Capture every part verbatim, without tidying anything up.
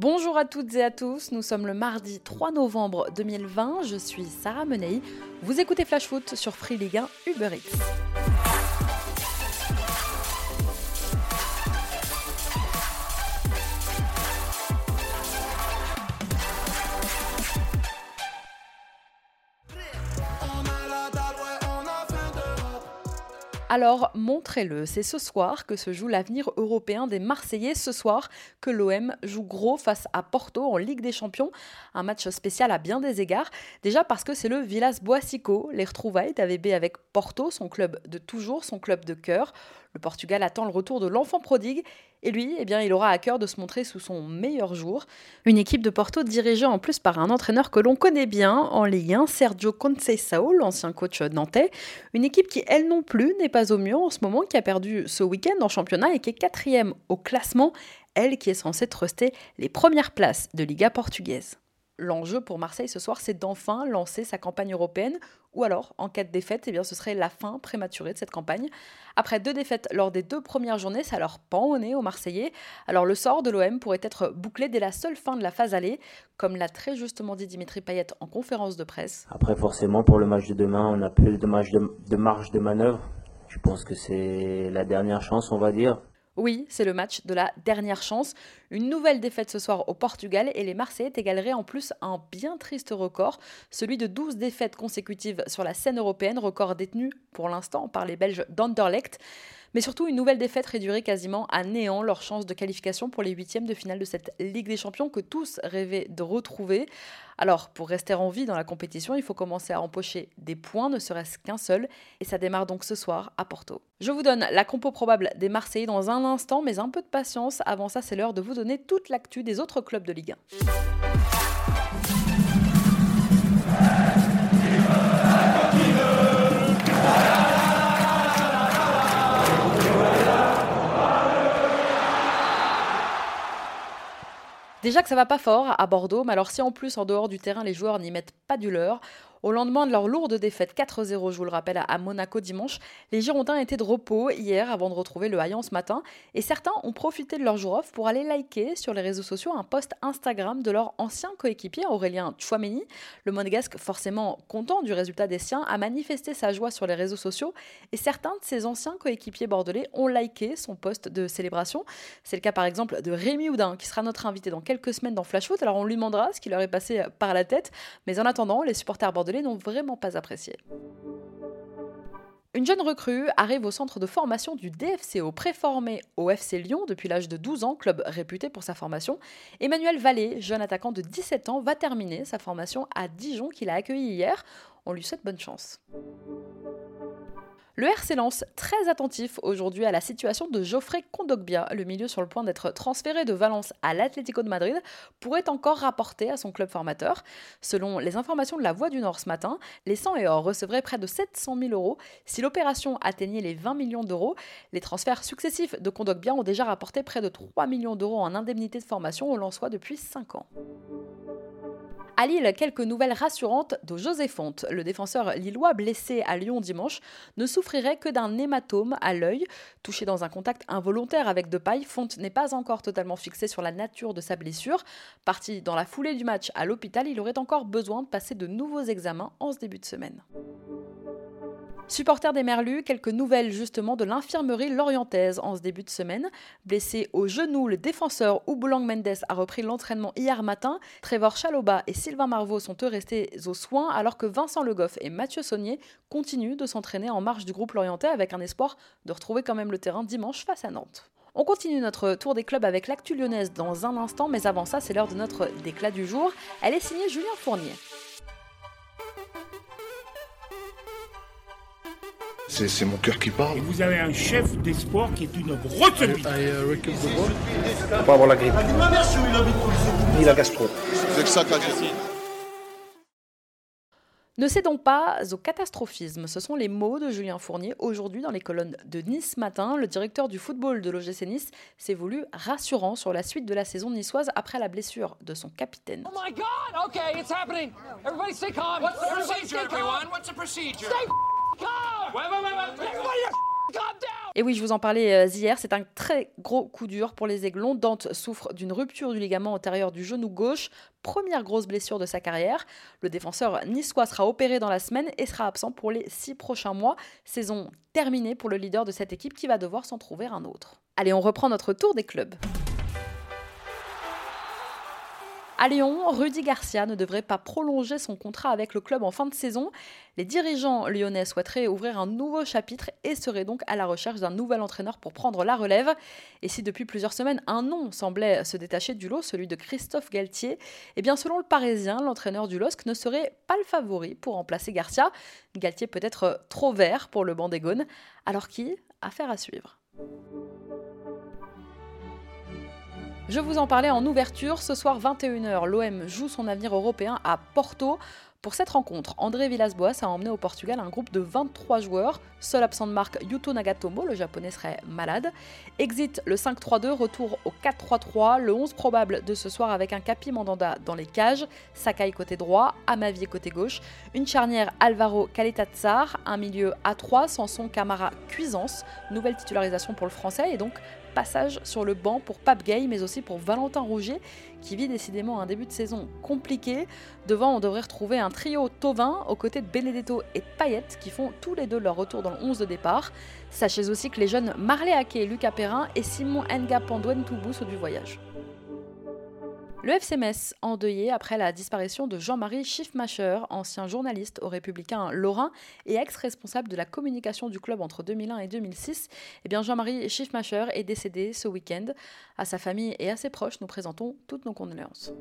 Bonjour à toutes et à tous, nous sommes le mardi trois novembre deux mille vingt, je suis Sarah Meney, vous écoutez Flash Foot sur Free Ligue un UberX. Alors, montrez-le, c'est ce soir que se joue l'avenir européen des Marseillais, ce soir que l'O M joue gros face à Porto en Ligue des Champions, un match spécial à bien des égards, déjà parce que c'est le Villas-Boas-Sicot, les retrouvailles d'A V B avec Porto, son club de toujours, son club de cœur. Le Portugal attend le retour de l'enfant prodigue et lui, eh bien, il aura à cœur de se montrer sous son meilleur jour. Une équipe de Porto dirigée en plus par un entraîneur que l'on connaît bien en Ligue un, Sergio Conceição, l'ancien coach nantais. Une équipe qui, elle non plus, n'est pas au mieux en ce moment, qui a perdu ce week-end en championnat et qui est quatrième au classement, elle qui est censée truster les premières places de Liga portugaise. L'enjeu pour Marseille ce soir, c'est d'enfin lancer sa campagne européenne, ou alors, en cas de défaite, eh bien, ce serait la fin prématurée de cette campagne. Après deux défaites lors des deux premières journées, ça leur pend au nez aux Marseillais. Alors le sort de l'O M pourrait être bouclé dès la seule fin de la phase aller, comme l'a très justement dit Dimitri Payet en conférence de presse. Après forcément, pour le match de demain, on a plus de, match de, de marge de manœuvre. Je pense que c'est la dernière chance, on va dire. Oui, c'est le match de la dernière chance. Une nouvelle défaite ce soir au Portugal et les Marseillais égaleraient en plus un bien triste record, celui de douze défaites consécutives sur la scène européenne, record détenu pour l'instant par les Belges d'Anderlecht. Mais surtout, une nouvelle défaite réduirait quasiment à néant leur chance de qualification pour les huitièmes de finale de cette Ligue des Champions que tous rêvaient de retrouver. Alors, pour rester en vie dans la compétition, il faut commencer à empocher des points, ne serait-ce qu'un seul, et ça démarre donc ce soir à Porto. Je vous donne la compo probable des Marseillais dans un instant, mais un peu de patience, avant ça c'est l'heure de vous donner toute l'actu des autres clubs de Ligue un. Déjà que ça va pas fort à Bordeaux, mais alors si en plus en dehors du terrain les joueurs n'y mettent pas du leur, au lendemain de leur lourde défaite quatre zéro, je vous le rappelle, à Monaco dimanche, les Girondins étaient de repos hier avant de retrouver le Haillan ce matin et certains ont profité de leur jour off pour aller liker sur les réseaux sociaux un post Instagram de leur ancien coéquipier Aurélien Tchouaméni. Le Monégasque, forcément content du résultat des siens, a manifesté sa joie sur les réseaux sociaux et certains de ses anciens coéquipiers bordelais ont liké son post de célébration. C'est le cas par exemple de Rémi Houdin qui sera notre invité dans quelques semaines dans Flash Foot, alors on lui demandera ce qui leur est passé par la tête, mais en attendant, les supporters bordelais n'ont vraiment pas apprécié. Une jeune recrue arrive au centre de formation du D F C O, préformé au F C Lyon depuis l'âge de douze ans, club réputé pour sa formation. Emmanuel Vallée, jeune attaquant de dix-sept ans, va terminer sa formation à Dijon qu'il a accueilli hier. On lui souhaite bonne chance. Le R C Lens, très attentif aujourd'hui à la situation de Geoffrey Kondogbia, le milieu sur le point d'être transféré de Valence à l'Atlético de Madrid, pourrait encore rapporter à son club formateur. Selon les informations de la Voix du Nord ce matin, les Sang et Or recevraient près de sept cent mille euros si l'opération atteignait les vingt millions d'euros. Les transferts successifs de Kondogbia ont déjà rapporté près de trois millions d'euros en indemnités de formation au Lensois depuis cinq ans. À Lille, quelques nouvelles rassurantes de José Fonte. Le défenseur lillois blessé à Lyon dimanche ne souffrirait que d'un hématome à l'œil. Touché dans un contact involontaire avec Depay, Fonte n'est pas encore totalement fixé sur la nature de sa blessure. Parti dans la foulée du match à l'hôpital, il aurait encore besoin de passer de nouveaux examens en ce début de semaine. Supporters des Merlus, quelques nouvelles justement de l'infirmerie lorientaise en ce début de semaine. Blessé au genou, le défenseur Ouboulang Mendes a repris l'entraînement hier matin. Trévor Chalobah et Sylvain Marveaux sont eux restés aux soins, alors que Vincent Legoff et Mathieu Saunier continuent de s'entraîner en marge du groupe lorientais avec un espoir de retrouver quand même le terrain dimanche face à Nantes. On continue notre tour des clubs avec l'actu lyonnaise dans un instant, mais avant ça, c'est l'heure de notre déclat du jour. Elle est signée Julien Fournier. C'est, c'est mon cœur qui parle. Et vous avez un chef d'espoir qui est une grosse bite. Il faut pas avoir la grippe. Ni la gastro. C'est que ça que la grippe. Ne cédons pas au catastrophisme, ce sont les mots de Julien Fournier aujourd'hui dans les colonnes de Nice Matin. Le directeur du football de l'O G C Nice s'est voulu rassurant sur la suite de la saison niçoise après la blessure de son capitaine. Oh my God, okay, it's happening. Everybody stay calm. What's the procedure, everyone? What's the procedure? Stay calm. Ouais, ouais, ouais, ouais. Et oui, je vous en parlais hier, c'est un très gros coup dur pour les Aiglons. Dante souffre d'une rupture du ligament antérieur du genou gauche, première grosse blessure de sa carrière. Le défenseur niçois sera opéré dans la semaine et sera absent pour les six prochains mois. Saison terminée pour le leader de cette équipe qui va devoir s'en trouver un autre. Allez, on reprend notre tour des clubs. À Lyon, Rudi Garcia ne devrait pas prolonger son contrat avec le club en fin de saison. Les dirigeants lyonnais souhaiteraient ouvrir un nouveau chapitre et seraient donc à la recherche d'un nouvel entraîneur pour prendre la relève. Et si depuis plusieurs semaines, un nom semblait se détacher du lot, celui de Christophe Galtier, eh bien selon le Parisien, l'entraîneur du L O S C ne serait pas le favori pour remplacer Garcia. Galtier peut être trop vert pour le banc des Gaunes. Alors qui ? Affaire à suivre. Je vous en parlais en ouverture, ce soir vingt et une heures, l'O M joue son avenir européen à Porto. Pour cette rencontre, André Villas-Boas a emmené au Portugal un groupe de vingt-trois joueurs. Seul absent de marque, Yuto Nagatomo, le japonais serait malade. Exit le cinq trois deux, retour au quatre trois trois, le onze probable de ce soir avec un Capi Mandanda dans les cages, Sakai côté droit, Amavie côté gauche, une charnière Alvaro Caleta-Tsar, un milieu A trois, Sanson Camara Cuisance, nouvelle titularisation pour le français et donc passage sur le banc pour Pape Gay, mais aussi pour Valentin Rougier, qui vit décidément un début de saison compliqué. Devant, on devrait retrouver un trio Thauvin aux côtés de Benedetto et Payet, qui font tous les deux leur retour dans le onze de départ. Sachez aussi que les jeunes Marley Hake, Lucas Perrin et Simon Nga Pandouen Toubou sont du voyage. Le F C Metz, endeuillé après la disparition de Jean-Marie Schiffmacher, ancien journaliste aux Républicains lorrains et ex-responsable de la communication du club entre deux mille un et deux mille six, eh bien Jean-Marie Schiffmacher est décédé ce week-end. À sa famille et à ses proches, nous présentons toutes nos condoléances.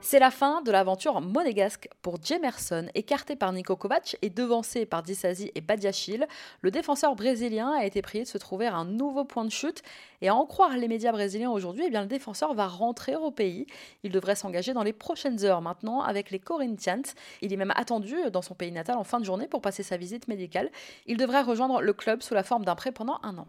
C'est la fin de l'aventure monégasque pour Jemerson, écarté par Nico Kovac et devancé par Disasi et Badiachil. Le défenseur brésilien a été prié de se trouver un nouveau point de chute et à en croire les médias brésiliens aujourd'hui, eh bien le défenseur va rentrer au pays. Il devrait s'engager dans les prochaines heures maintenant avec les Corinthians. Il est même attendu dans son pays natal en fin de journée pour passer sa visite médicale. Il devrait rejoindre le club sous la forme d'un prêt pendant un an.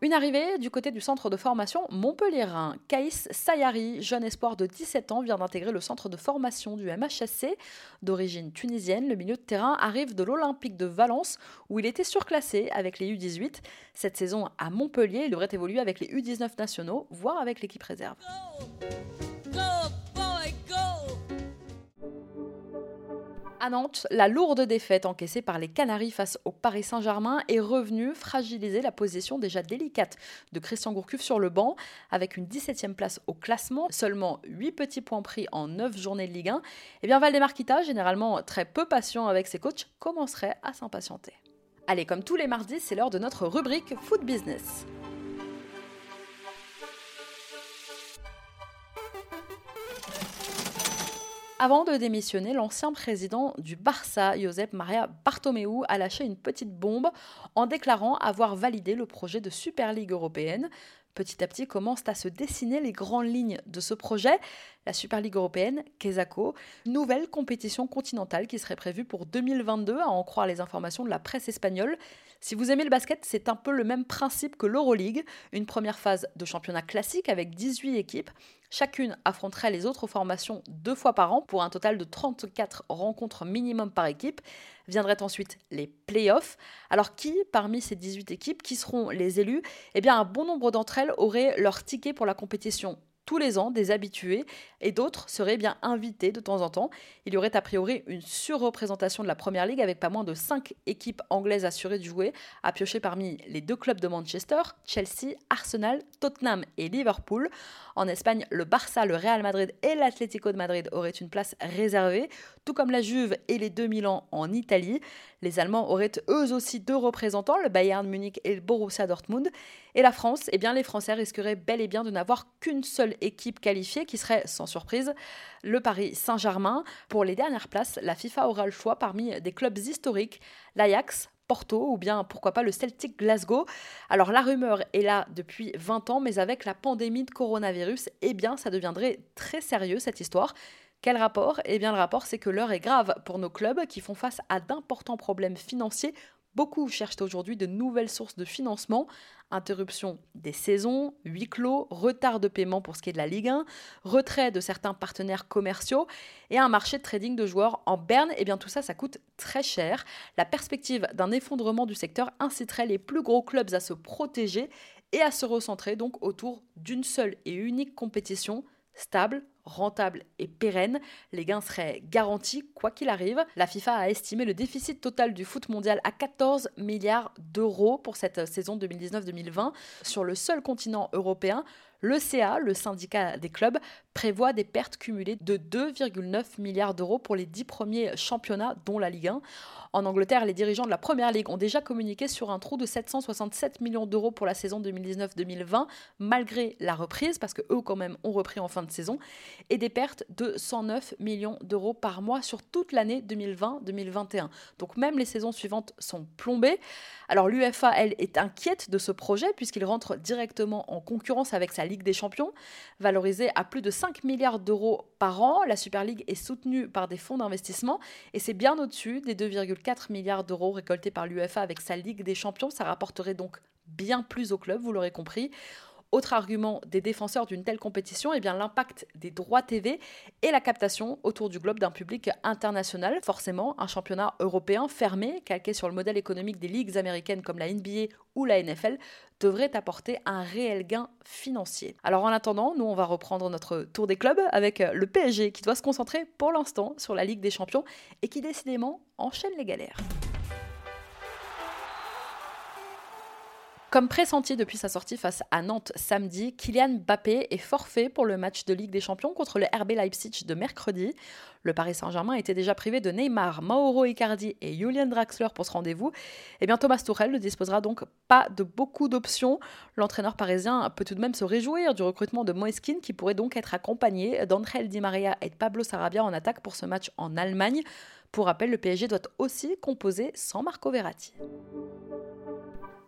Une arrivée du côté du centre de formation montpelliérain. Kaïs Sayari, jeune espoir de dix-sept ans, vient d'intégrer le centre de formation du M H S C. D'origine tunisienne, le milieu de terrain arrive de l'Olympique de Valence où il était surclassé avec les U dix-huit. Cette saison à Montpellier, il devrait évoluer avec les U dix-neuf nationaux, voire avec l'équipe réserve. À Nantes, la lourde défaite encaissée par les Canaries face au Paris Saint-Germain est revenue fragiliser la position déjà délicate de Christian Gourcuff sur le banc. Avec une dix-septième place au classement, seulement huit petits points pris en neuf journées de Ligue un, eh bien Waldemar Kita, généralement très peu patient avec ses coachs, commencerait à s'impatienter. Allez, comme tous les mardis, c'est l'heure de notre rubrique Foot Business. Avant de démissionner, l'ancien président du Barça, Josep Maria Bartomeu, a lâché une petite bombe en déclarant avoir validé le projet de Super Ligue européenne. Petit à petit commencent à se dessiner les grandes lignes de ce projet, la Super Ligue européenne, Kesako, nouvelle compétition continentale qui serait prévue pour deux mille vingt-deux, à en croire les informations de la presse espagnole. Si vous aimez le basket, c'est un peu le même principe que l'Euroleague, une première phase de championnat classique avec dix-huit équipes. Chacune affronterait les autres formations deux fois par an pour un total de trente-quatre rencontres minimum par équipe. Viendraient ensuite les play-offs. Alors qui, parmi ces dix-huit équipes, qui seront les élus ? Eh bien, un bon nombre d'entre elles auraient leur ticket pour la compétition tous les ans, des habitués, et d'autres seraient bien invités de temps en temps. Il y aurait a priori une surreprésentation de la Première Ligue avec pas moins de cinq équipes anglaises assurées de jouer, à piocher parmi les deux clubs de Manchester, Chelsea, Arsenal, Tottenham et Liverpool. En Espagne, le Barça, le Real Madrid et l'Atlético de Madrid auraient une place réservée, tout comme la Juve et les deux Milan en Italie. Les Allemands auraient eux aussi deux représentants, le Bayern Munich et le Borussia Dortmund. Et la France, eh bien les Français risqueraient bel et bien de n'avoir qu'une seule équipe qualifiée, qui serait sans surprise le Paris Saint-Germain. Pour les dernières places, la FIFA aura le choix parmi des clubs historiques, l'Ajax, Porto ou bien pourquoi pas le Celtic Glasgow. Alors la rumeur est là depuis vingt ans, mais avec la pandémie de coronavirus, eh bien ça deviendrait très sérieux cette histoire. Quel rapport ? Eh bien le rapport, c'est que l'heure est grave pour nos clubs qui font face à d'importants problèmes financiers Beaucoup cherchent aujourd'hui de nouvelles sources de financement, interruption des saisons, huis clos, retard de paiement pour ce qui est de la Ligue un, retrait de certains partenaires commerciaux et un marché de trading de joueurs en berne. Et bien tout ça, ça coûte très cher. La perspective d'un effondrement du secteur inciterait les plus gros clubs à se protéger et à se recentrer donc autour d'une seule et unique compétition stable, rentable et pérenne. Les gains seraient garantis quoi qu'il arrive. La FIFA a estimé le déficit total du foot mondial à quatorze milliards d'euros pour cette saison deux mille dix-neuf deux mille vingt. Sur le seul continent européen, le C A, le syndicat des clubs, prévoit des pertes cumulées de deux virgule neuf milliards d'euros pour les dix premiers championnats, dont la Ligue un. En Angleterre, les dirigeants de la Première Ligue ont déjà communiqué sur un trou de sept cent soixante-sept millions d'euros pour la saison deux mille dix-neuf deux mille vingt, malgré la reprise, parce qu'eux quand même ont repris en fin de saison, et des pertes de cent neuf millions d'euros par mois sur toute l'année deux mille vingt deux mille vingt et un. Donc même les saisons suivantes sont plombées. Alors l'UEFA, elle, est inquiète de ce projet, puisqu'il rentre directement en concurrence avec sa Ligue des Champions. Valorisée à plus de cinq milliards d'euros par an, la Super League est soutenue par des fonds d'investissement et c'est bien au-dessus des deux virgule quatre milliards d'euros récoltés par l'UEFA avec sa Ligue des Champions. Ça rapporterait donc bien plus au club, vous l'aurez compris. Autre argument des défenseurs d'une telle compétition, eh bien l'impact des droits T V et la captation autour du globe d'un public international. Forcément, un championnat européen fermé, calqué sur le modèle économique des ligues américaines comme la N B A ou la N F L, devrait apporter un réel gain financier. Alors en attendant, nous on va reprendre notre tour des clubs avec le P S G qui doit se concentrer pour l'instant sur la Ligue des Champions et qui décidément enchaîne les galères. Comme pressenti depuis sa sortie face à Nantes samedi, Kylian Mbappé est forfait pour le match de Ligue des Champions contre le R B Leipzig de mercredi. Le Paris Saint-Germain était déjà privé de Neymar, Mauro Icardi et Julian Draxler pour ce rendez-vous. Et bien Thomas Tuchel ne disposera donc pas de beaucoup d'options. L'entraîneur parisien peut tout de même se réjouir du recrutement de Moeskin qui pourrait donc être accompagné d'André Di Maria et de Pablo Sarabia en attaque pour ce match en Allemagne. Pour rappel, le P S G doit aussi composer sans Marco Verratti.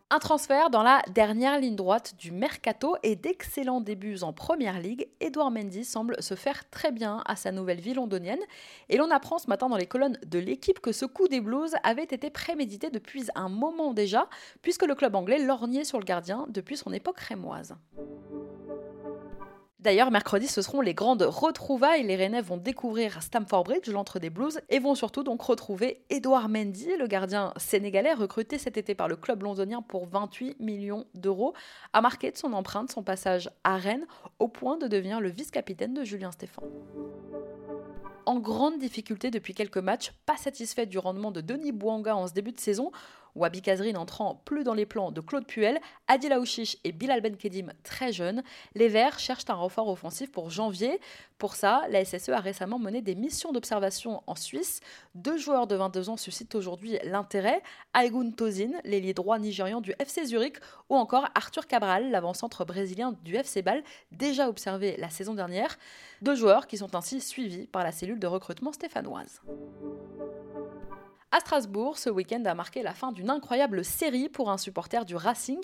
Un transfert dans la dernière ligne droite du mercato et d'excellents débuts en Première Ligue, Edouard Mendy semble se faire très bien à sa nouvelle vie londonienne et l'on apprend ce matin dans les colonnes de l'Équipe que ce coup des Blues avait été prémédité depuis un moment déjà puisque le club anglais lorgnait sur le gardien depuis son époque rémoise. D'ailleurs, mercredi, ce seront les grandes retrouvailles. Les Rennais vont découvrir Stamford Bridge, l'antre des Blues, et vont surtout donc retrouver Edouard Mendy, le gardien sénégalais recruté cet été par le club londonien pour vingt-huit millions d'euros, a marqué de son empreinte son passage à Rennes, au point de devenir le vice-capitaine de Julien Stéphane. En grande difficulté depuis quelques matchs, pas satisfait du rendement de Denis Bouanga en ce début de saison, Wabi Kazri n'entrant plus dans les plans de Claude Puel, Adil Aouchiche et Bilal Benkedim très jeunes, les Verts cherchent un renfort offensif pour janvier. Pour ça, la S S E a récemment mené des missions d'observation en Suisse. Deux joueurs de vingt-deux ans suscitent aujourd'hui l'intérêt, Aygun Tosin, l'ailier droit nigérian du F C Zurich, ou encore Arthur Cabral, l'avant-centre brésilien du F C Bâle, déjà observé la saison dernière. Deux joueurs qui sont ainsi suivis par la cellule de recrutement stéphanoise. À Strasbourg, ce week-end a marqué la fin d'une incroyable série pour un supporter du Racing.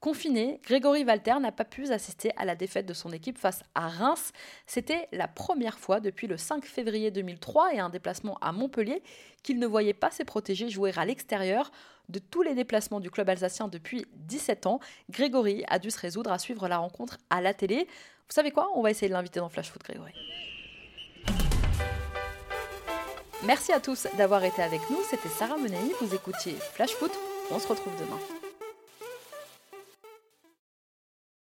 Confiné, Grégory Walter n'a pas pu assister à la défaite de son équipe face à Reims. C'était la première fois depuis le cinq février deux mille trois et un déplacement à Montpellier qu'il ne voyait pas ses protégés jouer à l'extérieur. De tous les déplacements du club alsacien depuis dix-sept ans, Grégory a dû se résoudre à suivre la rencontre à la télé. Vous savez quoi ? On va essayer de l'inviter dans Flash Foot, Grégory. Merci à tous d'avoir été avec nous, c'était Sarah Meney, vous écoutiez Flash Foot, on se retrouve demain.